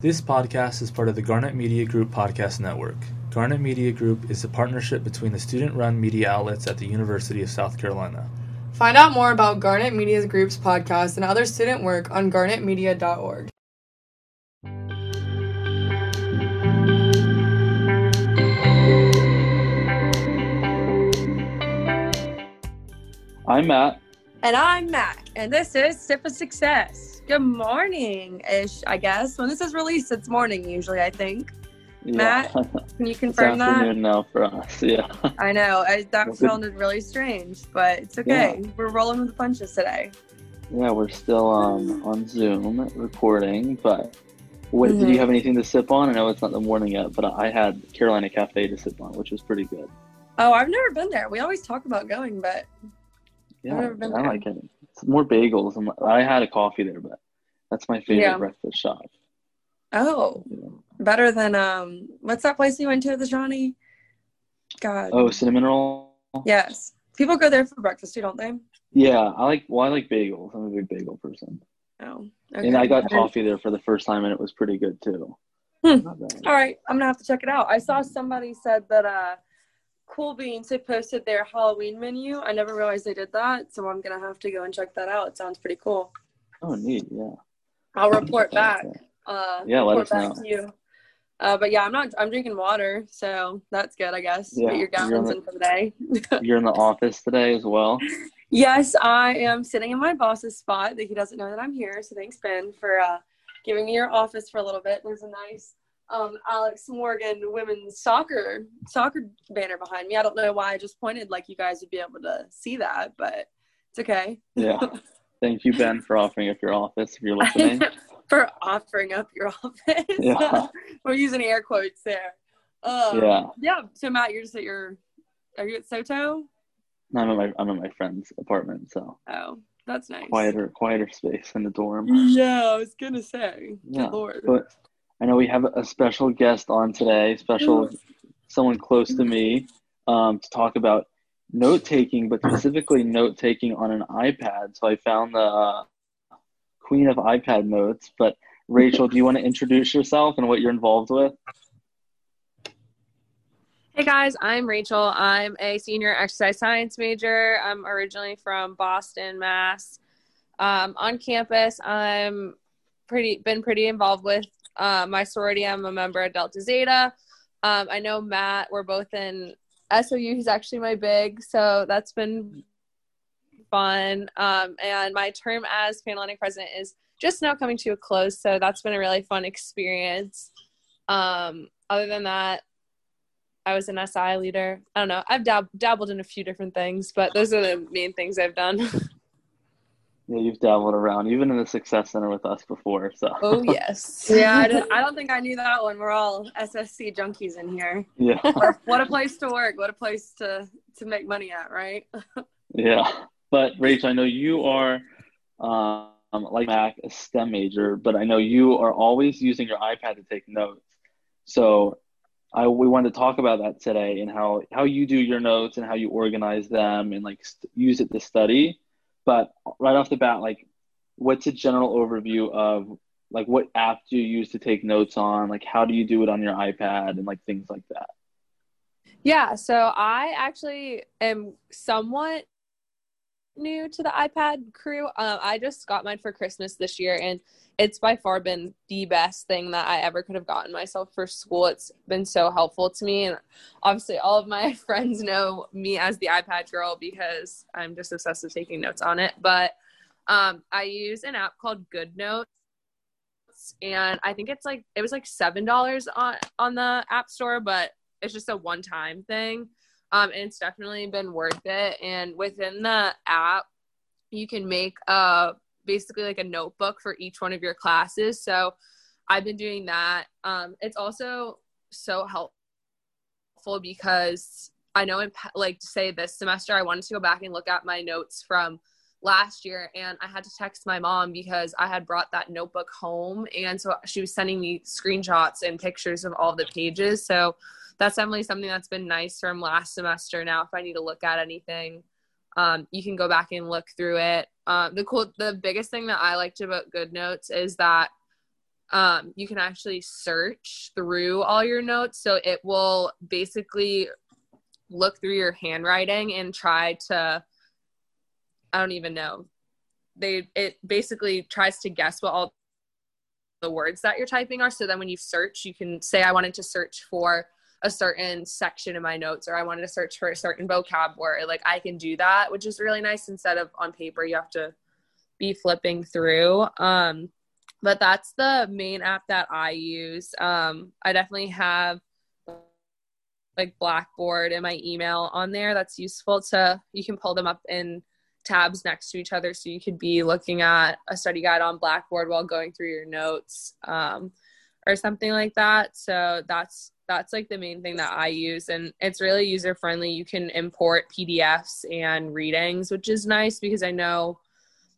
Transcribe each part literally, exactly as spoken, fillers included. This podcast is part of the Garnet Media Group podcast network. Garnet Media Group is a partnership between the student-run media outlets at the University of South Carolina. Find out more about Garnet Media Group's podcast and other student work on garnet media dot org. I'm Matt. And I'm Mac, and this is Sip of Success. Good morning-ish, I guess. When this is released, it's morning usually, I think. Yeah. Matt, can you confirm that? It's afternoon that? Now for us, yeah. I know. I, that sounded really strange, but it's okay. Yeah. We're rolling with the punches today. Yeah, we're still um, on Zoom recording, but what, mm-hmm. Did you have anything to sip on? I know it's not the morning yet, but I had Carolina Cafe to sip on, which was pretty good. Oh, I've never been there. We always talk about going, but... Yeah, I like it. It's more bagels. I'm, I had a coffee there, but that's my favorite yeah. breakfast shop. Oh, yeah. Better than, um, what's that place you went to at the Johnny? God. Oh, Cinnamon Roll? Yes. People go there for breakfast too, don't they? Yeah, I like, well, I like bagels. I'm a big bagel person. Oh, okay. And I got coffee there for the first time, and it was pretty good too. Hmm. All right, I'm going to have to check it out. I saw somebody said that, uh, Cool Beans had posted their Halloween menu. I never realized they did that, so I'm gonna have to go and check that out. It sounds pretty cool. Oh, neat! Yeah, I'll report back. Uh, yeah, let us know. To you. Uh, but yeah, I'm not. I'm drinking water, so that's good, I guess. Yeah, get your gallons in for the day. You're in the office today as well. Yes, I am sitting in my boss's spot. That he doesn't know that I'm here. So thanks, Ben, for uh, giving me your office for a little bit. There's a nice. Um, Alex Morgan women's soccer soccer banner behind me. I don't know why I just pointed like you guys would be able to see that, but it's okay. Yeah. Thank you, Ben, for offering up your office if you're listening. For offering up your office. Yeah. We're using air quotes there. Um, yeah. Yeah. So Matt, you're just at your are you at SoTo? No, I'm at my I'm at my friend's apartment, so oh. That's nice. Quieter quieter space in the dorm. Yeah, I was gonna say. Yeah, Lord. But, I know we have a special guest on today, special someone close to me, um, to talk about note-taking, but specifically note-taking on an iPad. So I found the uh, queen of iPad notes. But Rachel, do you want to introduce yourself and what you're involved with? Hey guys, I'm Rachel. I'm a senior exercise science major. I'm originally from Boston, Mass. Um, on campus, I'm pretty been pretty involved with Uh, my sorority. I'm a member of Delta Zeta. Um, I know Matt, we're both in S O U. He's actually my big, so that's been fun. Um, and my term as Panhellenic president is just now coming to a close, so that's been a really fun experience. Um, other than that, I was an S I leader. I don't know. I've dab- dabbled in a few different things, but those are the main things I've done. Yeah, you've dabbled around, even in the Success Center with us before, so. Oh, yes. Yeah, I don't, I don't think I knew that one. We're all S S C junkies in here. Yeah. What a place to work. What a place to, to make money at, right? Yeah. But, Rachel, I know you are, um, like Mac, a STEM major, but I know you are always using your iPad to take notes. So I we wanted to talk about that today and how, how you do your notes and how you organize them and, like, st- use it to study. But right off the bat, like, what's a general overview of, like, what app do you use to take notes on? Like, how do you do it on your iPad and, like, things like that? Yeah, so I actually am somewhat new to the iPad crew. Uh, I just got mine for Christmas this year, and it's by far been the best thing that I ever could have gotten myself for school. It's been so helpful to me, and obviously all of my friends know me as the iPad girl because I'm just obsessed with taking notes on it. But um, I use an app called GoodNotes, and I think it's like it was like seven dollars on, on the App Store, but it's just a one-time thing. Um, and it's definitely been worth it. And within the app, you can make uh, basically like a notebook for each one of your classes. So I've been doing that. Um, it's also so helpful because I know, in, like, to say this semester, I wanted to go back and look at my notes from last year. And I had to text my mom because I had brought that notebook home. And so she was sending me screenshots and pictures of all the pages. So that's definitely something that's been nice from last semester. Now, if I need to look at anything, um, you can go back and look through it. Um, the cool, the biggest thing that I liked about GoodNotes is that um, you can actually search through all your notes. So it will basically look through your handwriting and try to, I don't even know. They, it basically tries to guess what all the words that you're typing are. So then when you search, you can say, I wanted to search for a certain section in my notes, or I wanted to search for a certain vocab word. Like, I can do that, which is really nice, instead of on paper, you have to be flipping through. Um, but that's the main app that I use. Um, I definitely have like Blackboard and my email on there. That's useful to, you can pull them up in tabs next to each other. So you could be looking at a study guide on Blackboard while going through your notes, um, or something like that. So that's, that's like the main thing that I use, and it's really user friendly. You can import P D Fs and readings, which is nice because I know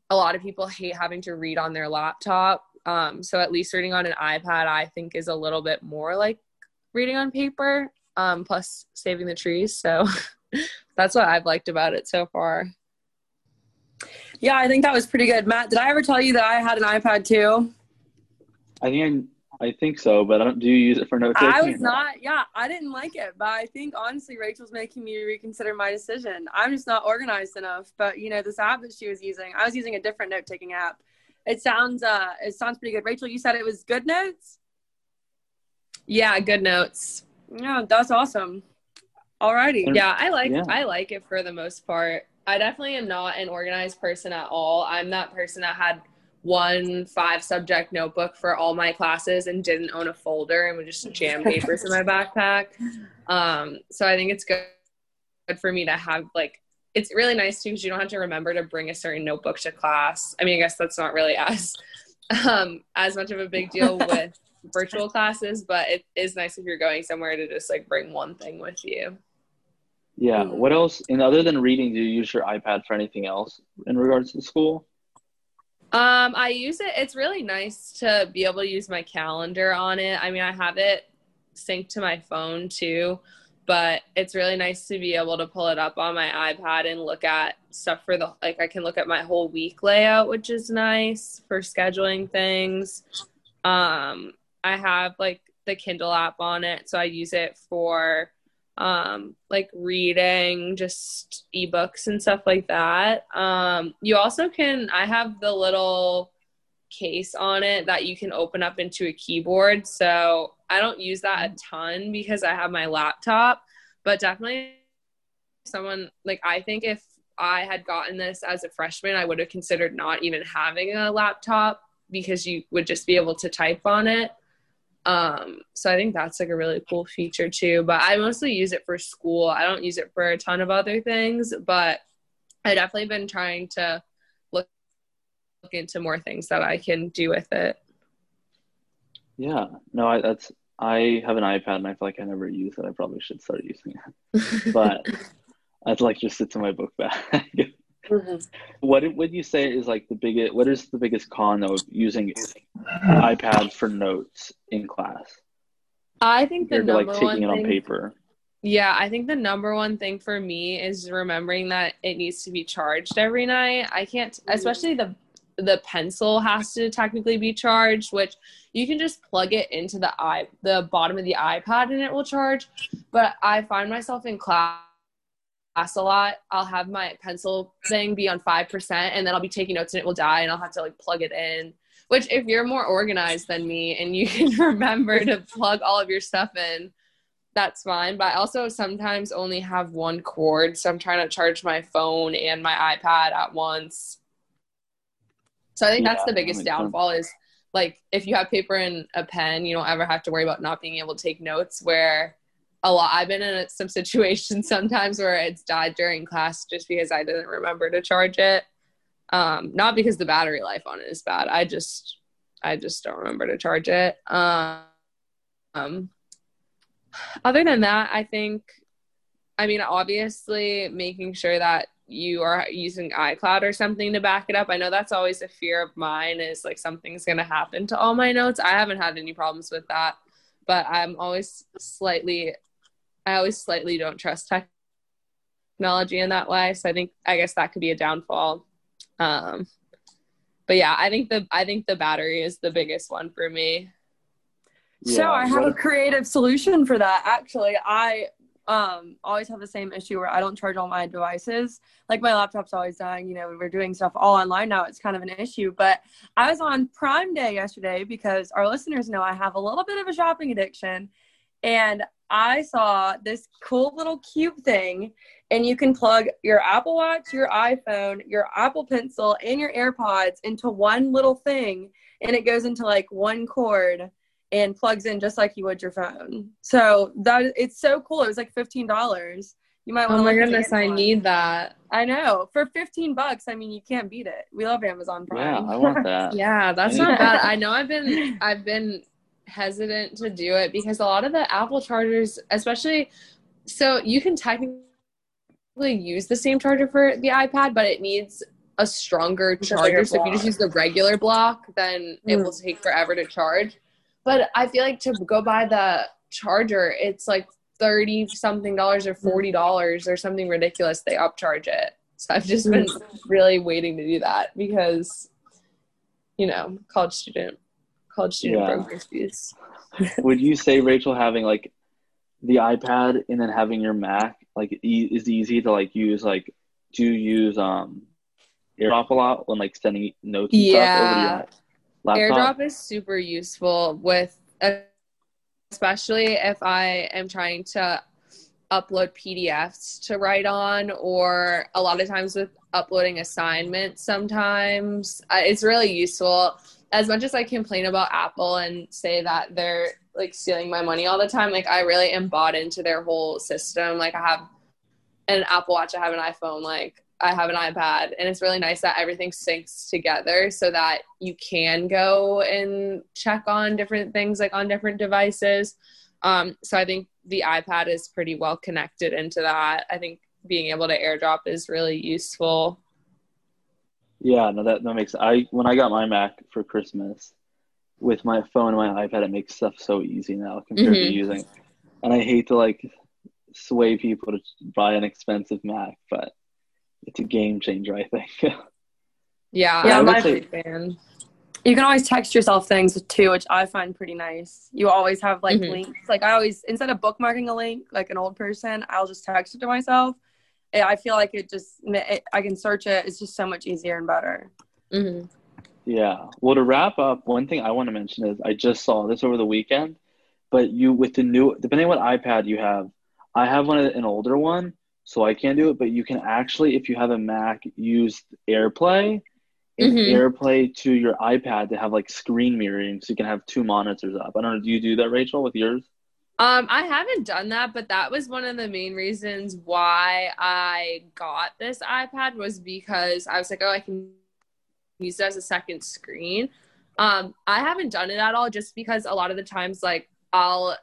a lot of people hate having to read on their laptop. Um, so at least reading on an iPad, I think, is a little bit more like reading on paper, um, plus saving the trees. So that's what I've liked about it so far. Yeah, I think that was pretty good. Matt, did I ever tell you that I had an iPad too? I mean, I think so, but I don't, do you use it for note taking? I was not, yeah, I didn't like it, but I think honestly Rachel's making me reconsider my decision. I'm just not organized enough, but you know, this app that she was using, I was using a different note taking app. It sounds, uh, it sounds pretty good. Rachel, you said it was GoodNotes? Yeah, GoodNotes. Yeah, that's awesome. Alrighty. Yeah, I like, yeah. I like it for the most part. I definitely am not an organized person at all. I'm that person that had one five subject notebook for all my classes and didn't own a folder and would just jam papers in my backpack. Um, so I think it's good for me to have, like, it's really nice too because you don't have to remember to bring a certain notebook to class. I mean, I guess that's not really as, um, as much of a big deal with virtual classes, but it is nice if you're going somewhere to just like bring one thing with you. Yeah. What else, and other than reading, do you use your iPad for anything else in regards to school? Um, I use it. It's really nice to be able to use my calendar on it. I mean, I have it synced to my phone too, but it's really nice to be able to pull it up on my iPad and look at stuff for the, like, I can look at my whole week layout, which is nice for scheduling things. Um, I have like the Kindle app on it, so I use it for, um, like reading, just ebooks and stuff like that. Um, you also can, I have the little case on it that you can open up into a keyboard. So I don't use that a ton because I have my laptop, but definitely someone, like, I think if I had gotten this as a freshman, I would have considered not even having a laptop because you would just be able to type on it. Um, so I think that's like a really cool feature too, but I mostly use it for school. I don't use it for a ton of other things, but I definitely been trying to look, look into more things that I can do with it. Yeah, no, I, that's, I have an iPad and I feel like I never use it. I probably should start using it, but I'd like just sit to my book bag. Mm-hmm. What would you say is like the biggest, what is the biggest con of using iPad for notes in class? I think the number to like taking one it thing, on paper. Yeah, I think the number one thing for me is remembering that it needs to be charged every night. I can't, especially the the pencil has to technically be charged, which you can just plug it into the i the bottom of the iPad and it will charge. But I find myself in class a lot, I'll have my pencil thing be on five percent and then I'll be taking notes and it will die and I'll have to like plug it in, which if you're more organized than me and you can remember to plug all of your stuff in, that's fine. But I also sometimes only have one cord. So I'm trying to charge my phone and my iPad at once. So I think yeah, that's the biggest that downfall sense. Is like, if you have paper and a pen, you don't ever have to worry about not being able to take notes where a lot. I've been in some situations sometimes where it's died during class just because I didn't remember to charge it. Um, not because the battery life on it is bad. I just, I just don't remember to charge it. Um, um, other than that, I think, I mean, obviously making sure that you are using iCloud or something to back it up. I know that's always a fear of mine is like, something's going to happen to all my notes. I haven't had any problems with that, but I'm always slightly I always slightly don't trust technology in that way. So I think, I guess that could be a downfall. Um, But yeah, I think the I think the battery is the biggest one for me. Yeah, so I have a creative solution for that. Actually, I um, always have the same issue where I don't charge all my devices. Like my laptop's always dying. You know, we're doing stuff all online now. It's kind of an issue. But I was on Prime Day yesterday because our listeners know I have a little bit of a shopping addiction. And I saw this cool little cube thing, and you can plug your Apple Watch, your iPhone, your Apple Pencil, and your AirPods into one little thing, and it goes into like one cord and plugs in just like you would your phone. So that it's so cool. It was like fifteen dollars. You might want to. Oh my goodness, I need that. I know. For fifteen bucks, I mean, you can't beat it. We love Amazon Prime. Yeah, I want that. Yeah, that's not bad. I know I've been I've been hesitant to do it because a lot of the Apple chargers, especially, so you can technically use the same charger for the iPad, but it needs a stronger charger. So if you just use the regular block, then mm. it will take forever to charge. But I feel like to go buy the charger, it's like thirty something dollars or forty dollars or something ridiculous. They upcharge it. So I've just been really waiting to do that because, you know, college student, college student yeah. broker's fees. Would you say, Rachel, having like the iPad and then having your Mac, like e- is easy to like use, like do you use um, AirDrop a lot when like sending notes and yeah. stuff over your laptop? AirDrop is super useful with, especially if I am trying to upload P D Fs to write on, or a lot of times with uploading assignments sometimes. Uh, it's really useful. As much as I complain about Apple and say that they're like stealing my money all the time, like I really am bought into their whole system. Like I have an Apple Watch, I have an iPhone, like I have an iPad, and it's really nice that everything syncs together so that you can go and check on different things, like on different devices. Um, so I think the iPad is pretty well connected into that. I think being able to AirDrop is really useful. Yeah, no, that, that makes, I, when I got my Mac for Christmas with my phone and my iPad, it makes stuff so easy now compared mm-hmm. to using, and I hate to like sway people to buy an expensive Mac, but it's a game changer, I think. Yeah, yeah, I'm a fan. You can always text yourself things too, which I find pretty nice. You always have like mm-hmm. links. Like I always, instead of bookmarking a link like an old person, I'll just text it to myself. I feel like it just, it, I can search it. It's just so much easier and better. Mm-hmm. Yeah. Well, to wrap up, one thing I want to mention is I just saw this over the weekend, but you, with the new, depending on what iPad you have, I have one, an older one, so I can't do it, but you can actually, if you have a Mac, use AirPlay and mm-hmm. AirPlay to your iPad to have like screen mirroring. So you can have two monitors up. I don't know. Do you do that, Rachel, with yours? Um, I haven't done that, but that was one of the main reasons why I got this iPad was because I was like, oh, I can use it as a second screen. Um, I haven't done it at all just because a lot of the times, like, I'll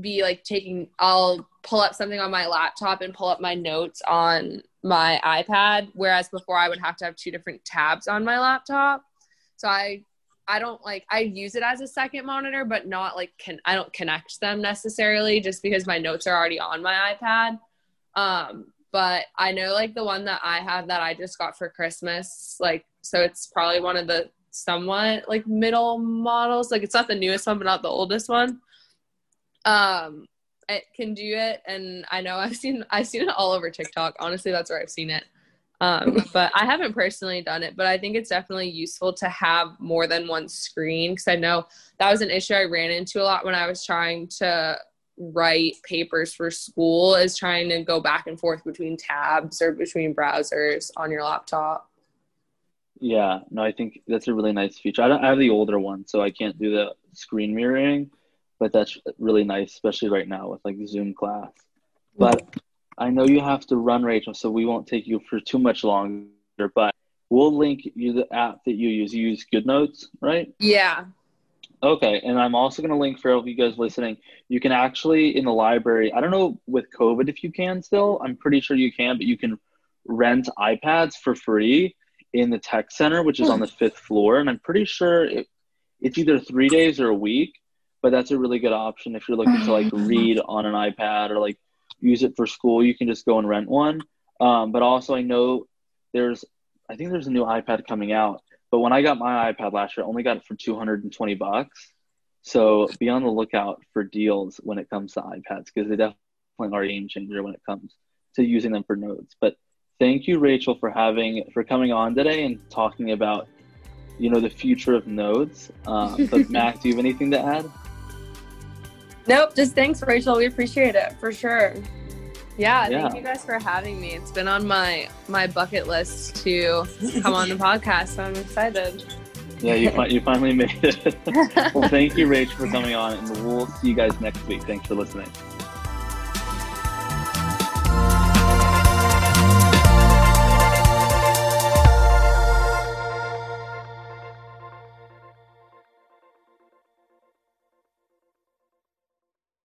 be, like, taking – I'll pull up something on my laptop and pull up my notes on my iPad, whereas before I would have to have two different tabs on my laptop. So I – I don't like, I use it as a second monitor, but not like, can I don't connect them necessarily just because my notes are already on my iPad. Um, but I know like the one that I have that I just got for Christmas, like, so it's probably one of the somewhat like middle models. Like it's not the newest one, but not the oldest one. Um, it can do it. And I know I've seen, I've seen it all over TikTok. Honestly, that's where I've seen it. Um, but I haven't personally done it, but I think it's definitely useful to have more than one screen. Cause I know that was an issue I ran into a lot when I was trying to write papers for school, is trying to go back and forth between tabs or between browsers on your laptop. Yeah, no, I think that's a really nice feature. I don't I have the older one, so I can't do the screen mirroring, but that's really nice, especially right now with like Zoom class. But I know you have to run, Rachel, so we won't take you for too much longer, but we'll link you the app that you use. You use GoodNotes, right? Yeah. Okay, and I'm also going to link for all of you guys listening. You can actually, in the library, I don't know with COVID if you can still. I'm pretty sure you can, but you can rent iPads for free in the tech center, which is on the fifth floor, and I'm pretty sure it, it's either three days or a week, but that's a really good option if you're looking to, like, read on an iPad or, like, use it for school. You can just go and rent one. Um, but also I know there's, I think there's a new iPad coming out But when I got my iPad last year, I only got it for two hundred twenty bucks. So be on the lookout for deals when it comes to iPads, because they definitely are a game changer when it comes to using them for notes. But thank you, Rachel, for having for coming on today and talking about, you know, the future of notes. Um, but Mac, do you have anything to add? Nope. Just thanks, Rachel. We appreciate it for sure. Yeah, yeah. Thank you guys for having me. It's been on my, my bucket list to come on the podcast, so I'm excited. Yeah, you, fi- you finally made it. Well, thank you, Rach, for coming on, and we'll see you guys next week. Thanks for listening.